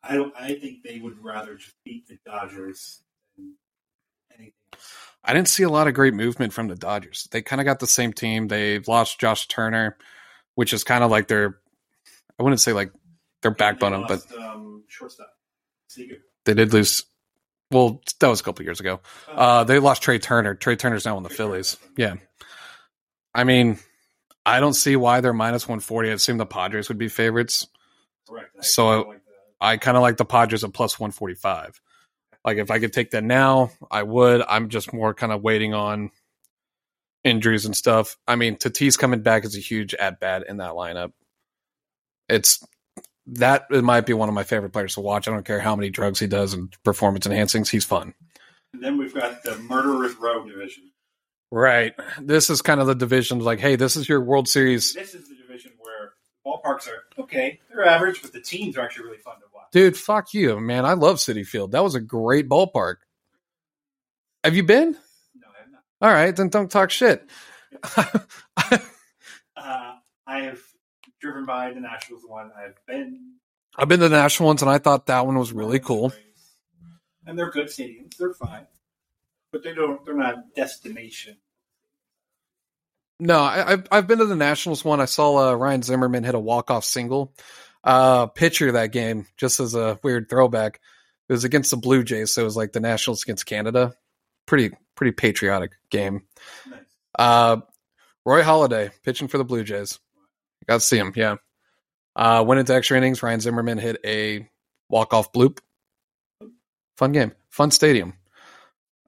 I think they would rather just beat the Dodgers than anything else. I didn't see a lot of great movement from the Dodgers. They kind of got the same team. They've lost Josh Turner, which is kind of like their... I wouldn't say like their backbone, but shortstop. They did lose. Well, that was a couple years ago. They lost Trey Turner. Trey Turner's now on the Phillies. Yeah. I mean, I don't see why they're -140. I assume the Padres would be favorites. Correct. So I kind of like the Padres at +145. Like if I could take that now, I would. I'm just more kind of waiting on injuries and stuff. I mean, Tatis coming back is a huge at-bat in that lineup. It might be one of my favorite players to watch. I don't care how many drugs he does and performance enhancings. He's fun. And then we've got the Murderers Row division. Right. This is kind of the division like, hey, this is your World Series. This is the division where ballparks are okay. They're average, but the teams are actually really fun to watch. Dude, fuck you, man. I love Citi Field. That was a great ballpark. Have you been? No, I have not. All right. Then don't talk shit. I have driven by the Nationals one. I've been to the National ones, and I thought that one was really cool. And they're good stadiums. They're fine. But they're not destination. No, I've been to the Nationals one. I saw Ryan Zimmerman hit a walk-off single. Pitcher that game, just as a weird throwback. It was against the Blue Jays, so it was like the Nationals against Canada. Pretty patriotic game. Nice. Roy Halladay, pitching for the Blue Jays. Got to see him, yeah. Went into extra innings. Ryan Zimmerman hit a walk-off bloop. Fun game. Fun stadium.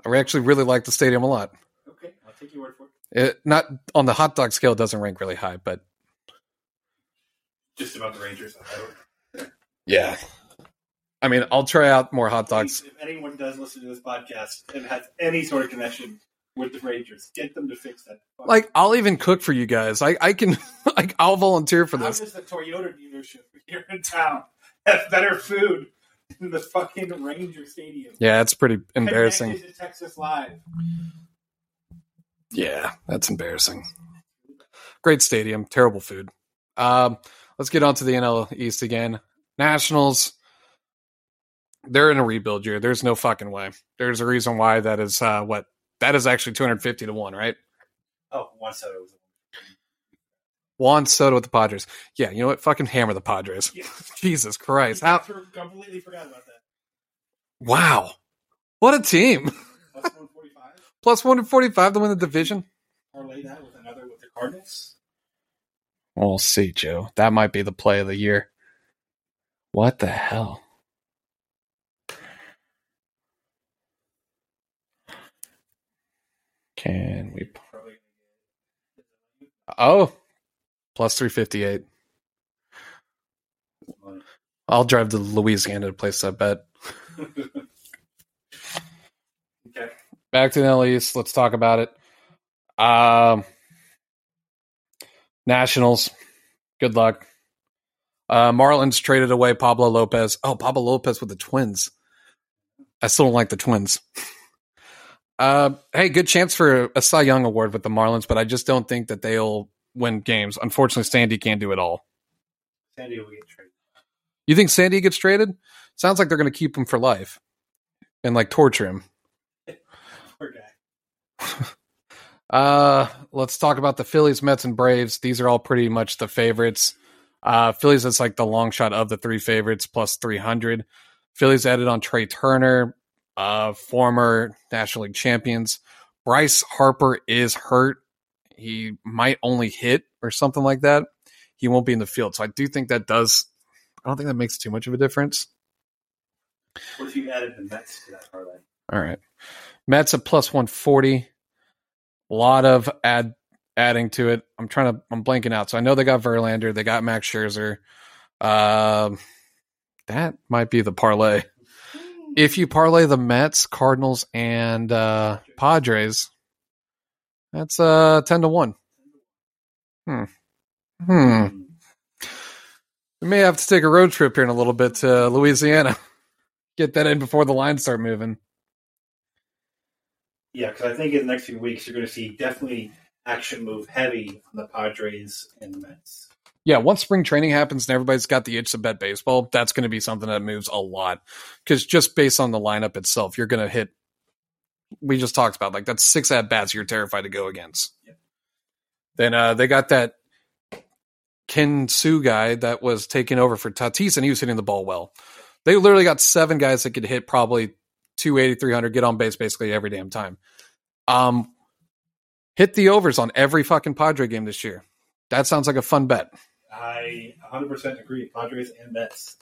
I actually really like the stadium a lot. Okay, I'll take your word for it. Not on the hot dog scale, it doesn't rank really high, but... just about the Rangers. Yeah. I mean, I'll try out more hot dogs. If anyone does listen to this podcast and has any sort of connection with the Rangers, get them to fix that. Like, I'll even cook for you guys. I can, like, I'll volunteer for this. How does the Toyota dealership here in town have better food than the fucking Ranger Stadium? Yeah, it's pretty embarrassing. Connected to Texas Live. Yeah, that's embarrassing. Great stadium, terrible food. Let's get on to the NL East again. Nationals. They're in a rebuild year. There's no fucking way. There's a reason why that is what. That is actually 250 to 1, right? Oh, Juan Soto. Juan Soto with the Padres. Yeah, you know what? Fucking hammer the Padres. Yeah. Jesus Christ! I completely forgot about that. Wow, what a team! +145. +145 to win the division. Parlay that with another with the Cardinals. We'll see, Joe. That might be the play of the year. What the hell? Can we? Oh, +358. I'll drive to Louisiana to place that bet. Okay. Back to the NL East. Let's talk about it. Nationals, good luck. Marlins traded away Pablo Lopez. Oh, Pablo Lopez with the Twins. I still don't like the Twins. Hey, good chance for a Cy Young award with the Marlins, but I just don't think that they'll win games. Unfortunately, Sandy can't do it all. Sandy will get traded. You think Sandy gets traded? Sounds like they're going to keep him for life and like torture him. Poor guy. Let's talk about the Phillies, Mets, and Braves. These are all pretty much the favorites. Phillies, that's like the long shot of the three favorites, plus 300. Phillies added on Trey Turner. Former National League champions. Bryce Harper is hurt. He might only hit or something like that. He won't be in the field. So I do think that does. I don't think that makes too much of a difference. What if you added the Mets to that parlay? All right. Mets at plus 140. A lot of adding to it. I'm blanking out. So I know they got Verlander. They got Max Scherzer. That might be the parlay. If you parlay the Mets, Cardinals, and Padres, that's 10-1. We may have to take a road trip here in a little bit to Louisiana. Get that in before the lines start moving. Yeah, because I think in the next few weeks, you're going to see definitely action move heavy on the Padres and the Mets. Yeah, once spring training happens and everybody's got the itch to bet baseball, that's going to be something that moves a lot. Because just based on the lineup itself, you're going to hit – we just talked about, like, that's 6 at-bats you're terrified to go against. Yeah. Then they got that Ken Sue guy that was taking over for Tatis, and he was hitting the ball well. They literally got 7 guys that could hit probably 280, 300, get on base basically every damn time. Hit the overs on every fucking Padre game this year. That sounds like a fun bet. I 100% agree. Padres and Mets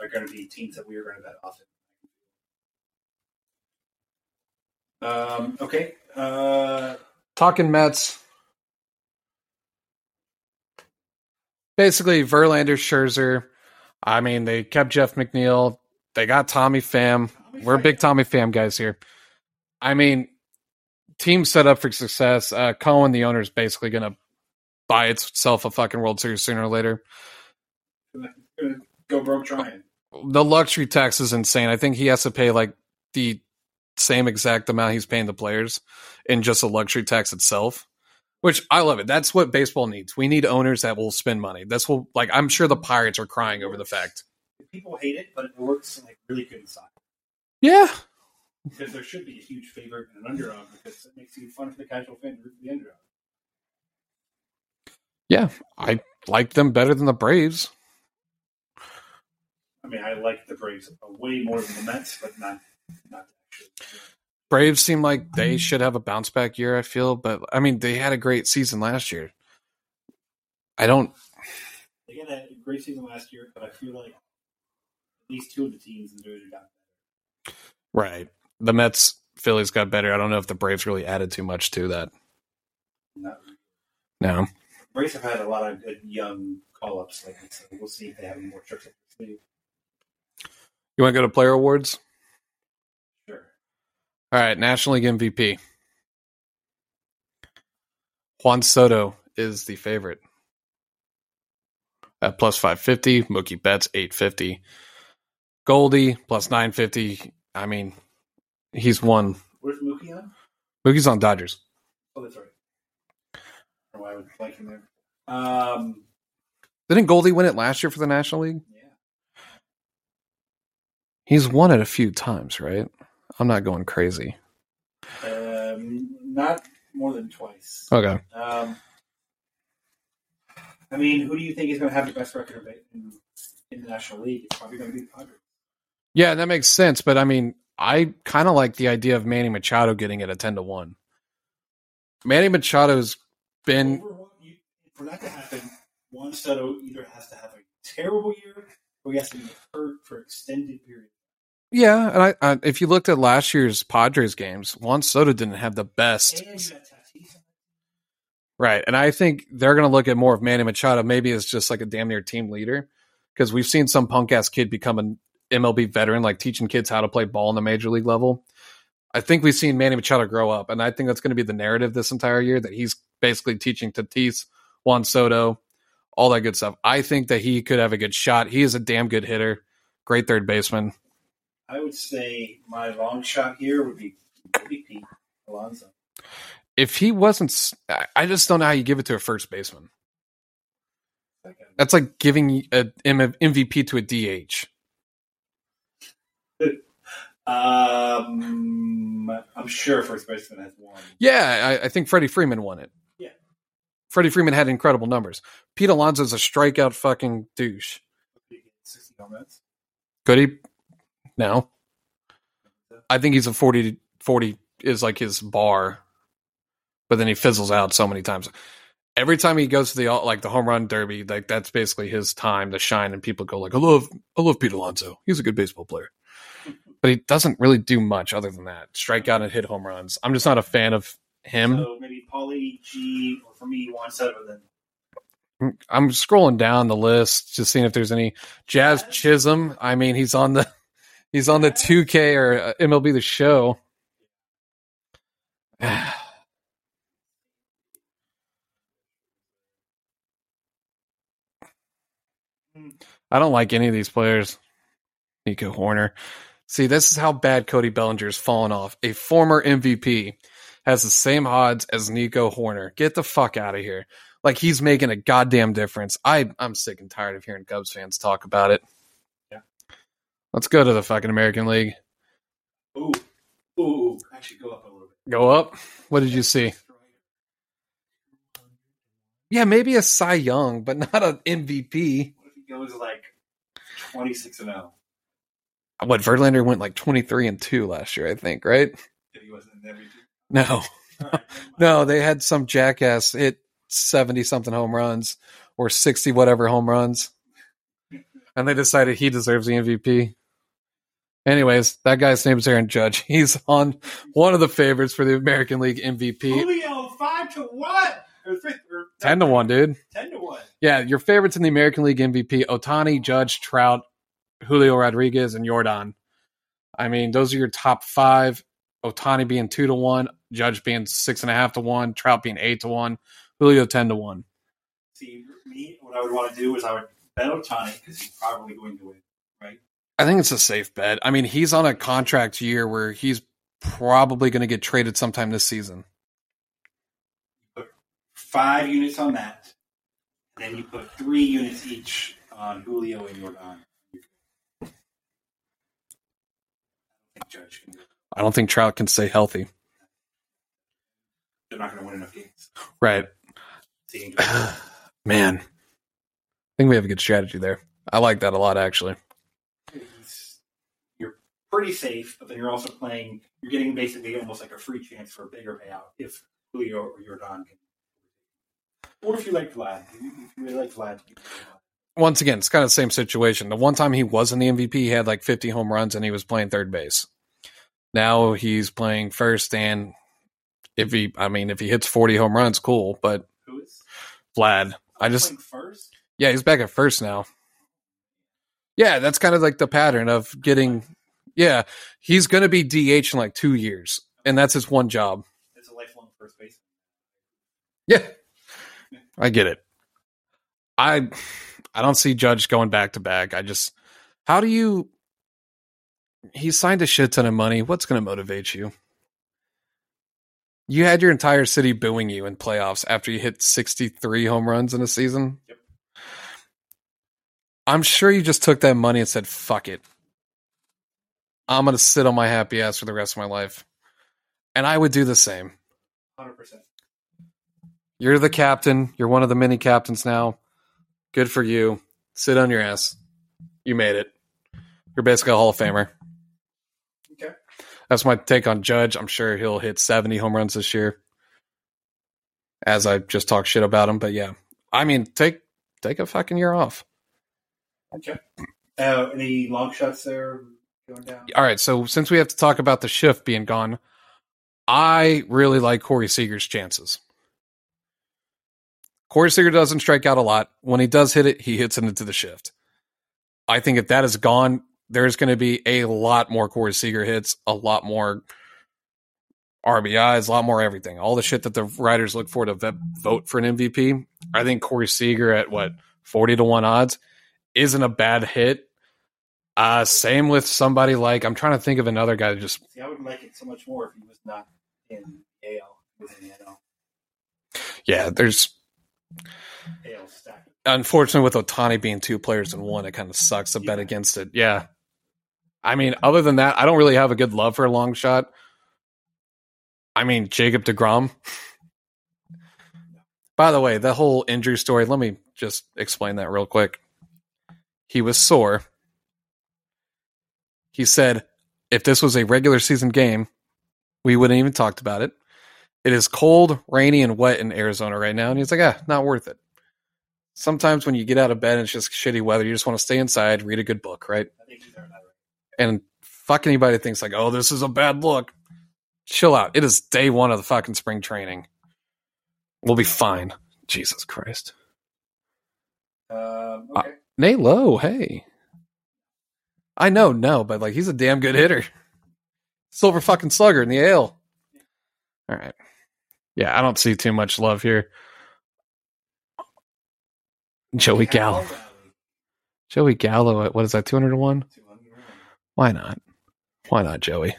are going to be teams that we are going to bet often. Okay. Talking Mets. Basically, Verlander, Scherzer. I mean, they kept Jeff McNeil. They got Tommy Pham. We're big Tommy Pham guys here. I mean, team set up for success. Cohen, the owner, is basically going to buy itself a fucking World Series sooner or later. Go broke trying. The luxury tax is insane. I think he has to pay like the same exact amount he's paying the players in just a luxury tax itself, which I love it. That's what baseball needs. We need owners that will spend money. That's what, like, I'm sure the Pirates are crying over the fact. People hate it, but it works in like really good side. Yeah. Because there should be a huge favorite and an underdog because it makes you fun for the casual fan to root for the underdog. Yeah, I like them better than the Braves. I mean, I like the Braves way more than the Mets, but not actually. Braves seem like they should have a bounce back year, I feel, but I mean, they had a great season last year. They had a great season last year, but I feel like at least 2 of the teams in the division got better. Right. The Mets, Phillies got better. I don't know if the Braves really added too much to that. Not really. No. Braves have had a lot of good young call-ups lately, so we'll see if they have more tricks up their sleeve. You want to go to player awards? Sure. All right, National League MVP. Juan Soto is the favorite. At plus 550, Mookie Betts 850. Goldie plus 950. I mean, he's won. Where's Mookie on? Mookie's on Dodgers. Oh, that's right. I would like him there. Didn't Goldie win it last year for the National League? Yeah. He's won it a few times, right? I'm not going crazy. Not more than twice. Okay. I mean, who do you think is going to have the best record in the National League? It's probably going to be the Padres. Yeah, that makes sense. But, I mean, I kind of like the idea of Manny Machado getting it at 10-1. Manny Machado's been for that to happen, Juan Soto either has to have a terrible year or he has to be hurt for extended period. Yeah, and I if you looked at last year's Padres games, Juan Soto didn't have the best. And you got Tatis. Right, and I think they're going to look at more of Manny Machado maybe as just like a damn near team leader because we've seen some punk-ass kid become an MLB veteran, like teaching kids how to play ball on the major league level. I think we've seen Manny Machado grow up, and I think that's going to be the narrative this entire year, that he's basically teaching Tatis Juan Soto, all that good stuff. I think that he could have a good shot. He is a damn good hitter. Great third baseman. I would say my long shot here would be Pete Alonso. If he wasn't – I just don't know how you give it to a first baseman. That's like giving an MVP to a DH. I'm sure first baseman has won. Yeah, I think Freddie Freeman won it. Yeah. Freddie Freeman had incredible numbers. Pete Alonso's a strikeout fucking douche. Could he get 60 home runs? Could he? No. I think he's a 40 is like his bar, but then he fizzles out so many times. Every time he goes to the home run derby, like that's basically his time to shine, and people go like, I love Pete Alonso. He's a good baseball player, but he doesn't really do much other than that. Strike out and hit home runs. I'm just not a fan of him. So maybe Paulie G, or for me, Juan Soto. Then I'm scrolling down the list just seeing if there's any. Jazz Chisholm. I mean, he's on the 2K or MLB The Show. I don't like any of these players. Nico Horner. See, this is how bad Cody Bellinger's fallen off. A former MVP has the same odds as Nico Horner. Get the fuck out of here. Like, he's making a goddamn difference. I'm sick and tired of hearing Cubs fans talk about it. Yeah. Let's go to the fucking American League. Ooh. Actually, go up a little bit. Go up? What did you see? Yeah, maybe a Cy Young, but not an MVP. It was like 26-0. What, Verlander went like 23-2 last year, I think, right? If he wasn't in MVP. No, right, no, they had some jackass hit 70-something home runs or 60 whatever home runs, and they decided he deserves the MVP. Anyways, that guy's name is Aaron Judge. He's on one of the favorites for the American League MVP. Julio 5-1. 10-1, dude. 10-1. Yeah, your favorites in the American League MVP: Ohtani, Judge, Trout, Julio Rodriguez, and Yordan. I mean, those are your top five. Ohtani being 2-1, Judge being 6.5-1, Trout being 8-1, Julio 10-1. See, me, what I would want to do is I would bet Ohtani because he's probably going to win, right? I think it's a safe bet. I mean, he's on a contract year where he's probably going to get traded sometime this season. 5 units on that, and then you put 3 units each on Julio and Jordan. I don't think Trout can stay healthy. They're not going to win enough games. Right. Man, I think we have a good strategy there. I like that a lot, actually. You're pretty safe, but then you're also playing, you're getting basically almost like a free chance for a bigger payout if Julio or Jordan can. What if you like Vlad? Once again, it's kind of the same situation. The one time he was in the MVP, he had like 50 home runs and he was playing third base. Now he's playing first, and if he hits 40 home runs, cool. But who is Vlad? Playing first? Yeah, he's back at first now. Yeah, that's kind of like the pattern of getting. Yeah, he's going to be DH in like 2 years, and that's his one job. It's a lifelong first base. Yeah. I get it. I don't see Judge going back to back. He signed a shit ton of money. What's going to motivate you? You had your entire city booing you in playoffs after you hit 63 home runs in a season. Yep. I'm sure you just took that money and said, fuck it. I'm going to sit on my happy ass for the rest of my life. And I would do the same. 100%. You're the captain. You're one of the many captains now. Good for you. Sit on your ass. You made it. You're basically a Hall of Famer. Okay. That's my take on Judge. I'm sure he'll hit 70 home runs this year, as I just talked shit about him. But, yeah. I mean, take a fucking year off. Okay. Any long shots there going down? All right. So, since we have to talk about the shift being gone, I really like Corey Seager's chances. Corey Seager doesn't strike out a lot. When he does hit it, he hits it into the shift. I think if that is gone, there's going to be a lot more Corey Seager hits, a lot more RBIs, a lot more everything. All the shit that the writers look for to vote for an MVP. I think Corey Seager at, 40-1 odds isn't a bad hit. Same with somebody like, I'm trying to think of another guy that just... See, I would like it so much more if he was not in AL. In AL. Yeah, there's... AL stack. Unfortunately, with Ohtani being two players in one, it kind of sucks to bet against it. Yeah. I mean, other than that, I don't really have a good love for a long shot. I mean, Jacob deGrom. By the way, the whole injury story, let me just explain that real quick. He was sore. He said, if this was a regular season game, we wouldn't even talked about it. It is cold, rainy, and wet in Arizona right now. And he's like, not worth it. Sometimes when you get out of bed and it's just shitty weather, you just want to stay inside, read a good book, right? I think either or not. And fuck anybody that thinks like, oh, this is a bad look. Chill out. It is day one of the fucking spring training. We'll be fine. Jesus Christ. Okay. Nay Lowe, hey. I know, no, but like he's a damn good hitter. Silver fucking slugger in the AL. All right. Yeah, I don't see too much love here. Joey Gallo. Joey Gallo at, what is that, 200-1? Why not, Joey?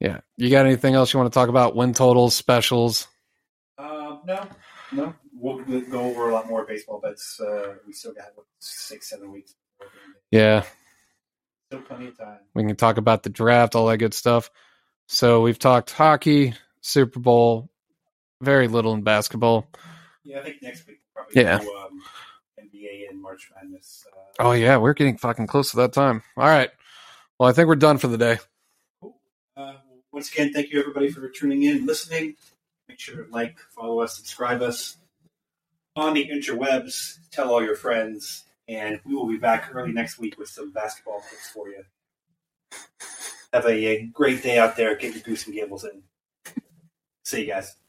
Yeah. You got anything else you want to talk about? Win totals, specials? No. We'll go over a lot more baseball bets. We still got 6-7 weeks. Yeah. Still plenty of time. We can talk about the draft, all that good stuff. So we've talked hockey, Super Bowl, very little in basketball. Yeah, I think next week we'll probably go NBA and March Madness. Oh, yeah, we're getting fucking close to that time. All right. Well, I think we're done for the day. Cool. Once again, thank you, everybody, for tuning in and listening. Make sure to like, follow us, subscribe us on the interwebs. Tell all your friends. And we will be back early next week with some basketball tips for you. Have a great day out there. Get your Goose and Gambles in. See you guys.